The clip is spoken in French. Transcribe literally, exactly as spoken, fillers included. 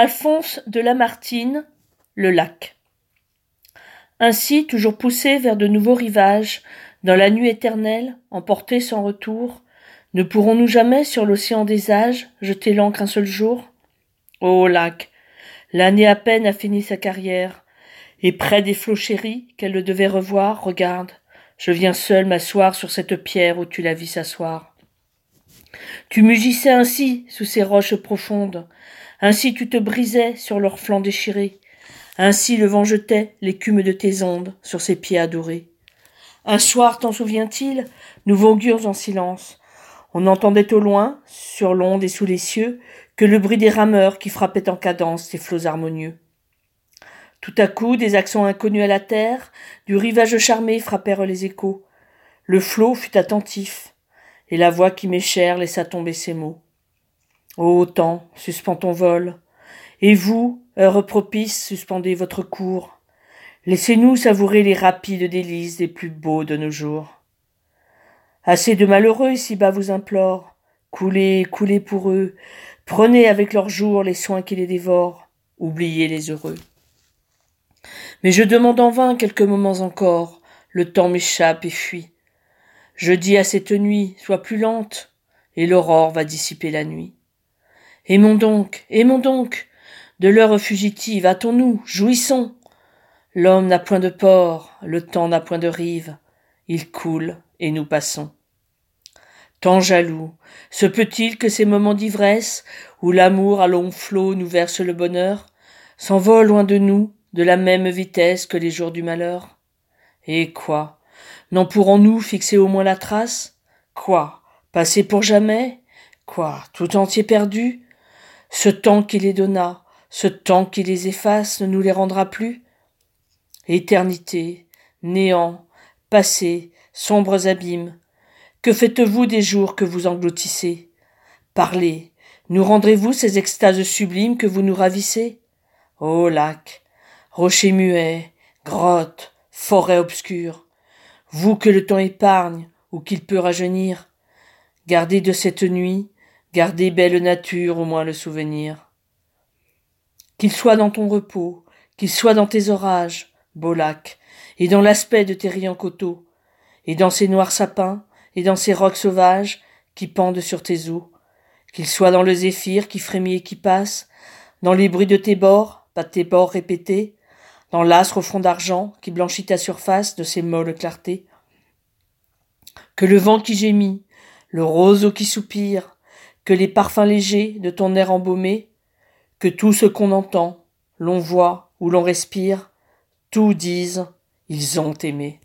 Alphonse de Lamartine, le lac. Ainsi, toujours poussés vers de nouveaux rivages, dans la nuit éternelle, emportés sans retour, ne pourrons-nous jamais sur l'océan des âges jeter l'ancre un seul jour? Ô lac, l'année à peine a fini sa carrière, et près des flots chéris qu'elle devait revoir, regarde, je viens seul m'asseoir sur cette pierre où tu la vis s'asseoir. Tu mugissais ainsi sous ces roches profondes, ainsi tu te brisais sur leurs flancs déchirés, ainsi le vent jetait l'écume de tes ondes sur ses pieds adorés. Un soir, t'en souvient-il, nous voguions en silence. On entendait au loin, sur l'onde et sous les cieux, que le bruit des rameurs qui frappaient en cadence ces flots harmonieux. Tout à coup, des accents inconnus à la terre, du rivage charmé frappèrent les échos. Le flot fut attentif, et la voix qui m'est chère laissa tomber ces mots. Ô temps, suspends ton vol, et vous, heure propice, suspendez votre cours. Laissez-nous savourer les rapides délices des plus beaux de nos jours. Assez de malheureux ici-bas vous implorent, coulez, coulez pour eux, prenez avec leurs jours les soins qui les dévorent, oubliez les heureux. Mais je demande en vain quelques moments encore, le temps m'échappe et fuit. Je dis à cette nuit, sois plus lente, et l'aurore va dissiper la nuit. Aimons donc, aimons donc, de l'heure fugitive, hâtons-nous, jouissons. L'homme n'a point de port, le temps n'a point de rive, il coule et nous passons. Tant jaloux, se peut-il que ces moments d'ivresse, où l'amour à longs flots nous verse le bonheur, s'envolent loin de nous, de la même vitesse que les jours du malheur? Et quoi? N'en pourrons-nous fixer au moins la trace? Quoi? Passer pour jamais? Quoi? Tout entier perdu? Ce temps qui les donna, ce temps qui les efface, ne nous les rendra plus? Éternité, néant, passé, sombres abîmes, que faites-vous des jours que vous engloutissez? Parlez, nous rendrez-vous ces extases sublimes que vous nous ravissez? Ô lac, rochers muets, grottes, forêts obscures, vous que le temps épargne ou qu'il peut rajeunir, gardez de cette nuit, gardez belle nature au moins le souvenir. Qu'il soit dans ton repos, qu'il soit dans tes orages, beau lac, et dans l'aspect de tes riants coteaux, et dans ces noirs sapins, et dans ces rocs sauvages qui pendent sur tes eaux, qu'il soit dans le zéphyr qui frémit et qui passe, dans les bruits de tes bords, pas tes bords répétés, dans l'astre au front d'argent qui blanchit ta surface de ses molles clartés. Que le vent qui gémit, le roseau qui soupire, que les parfums légers de ton air embaumé, que tout ce qu'on entend, l'on voit ou l'on respire, tout disent, ils ont aimé.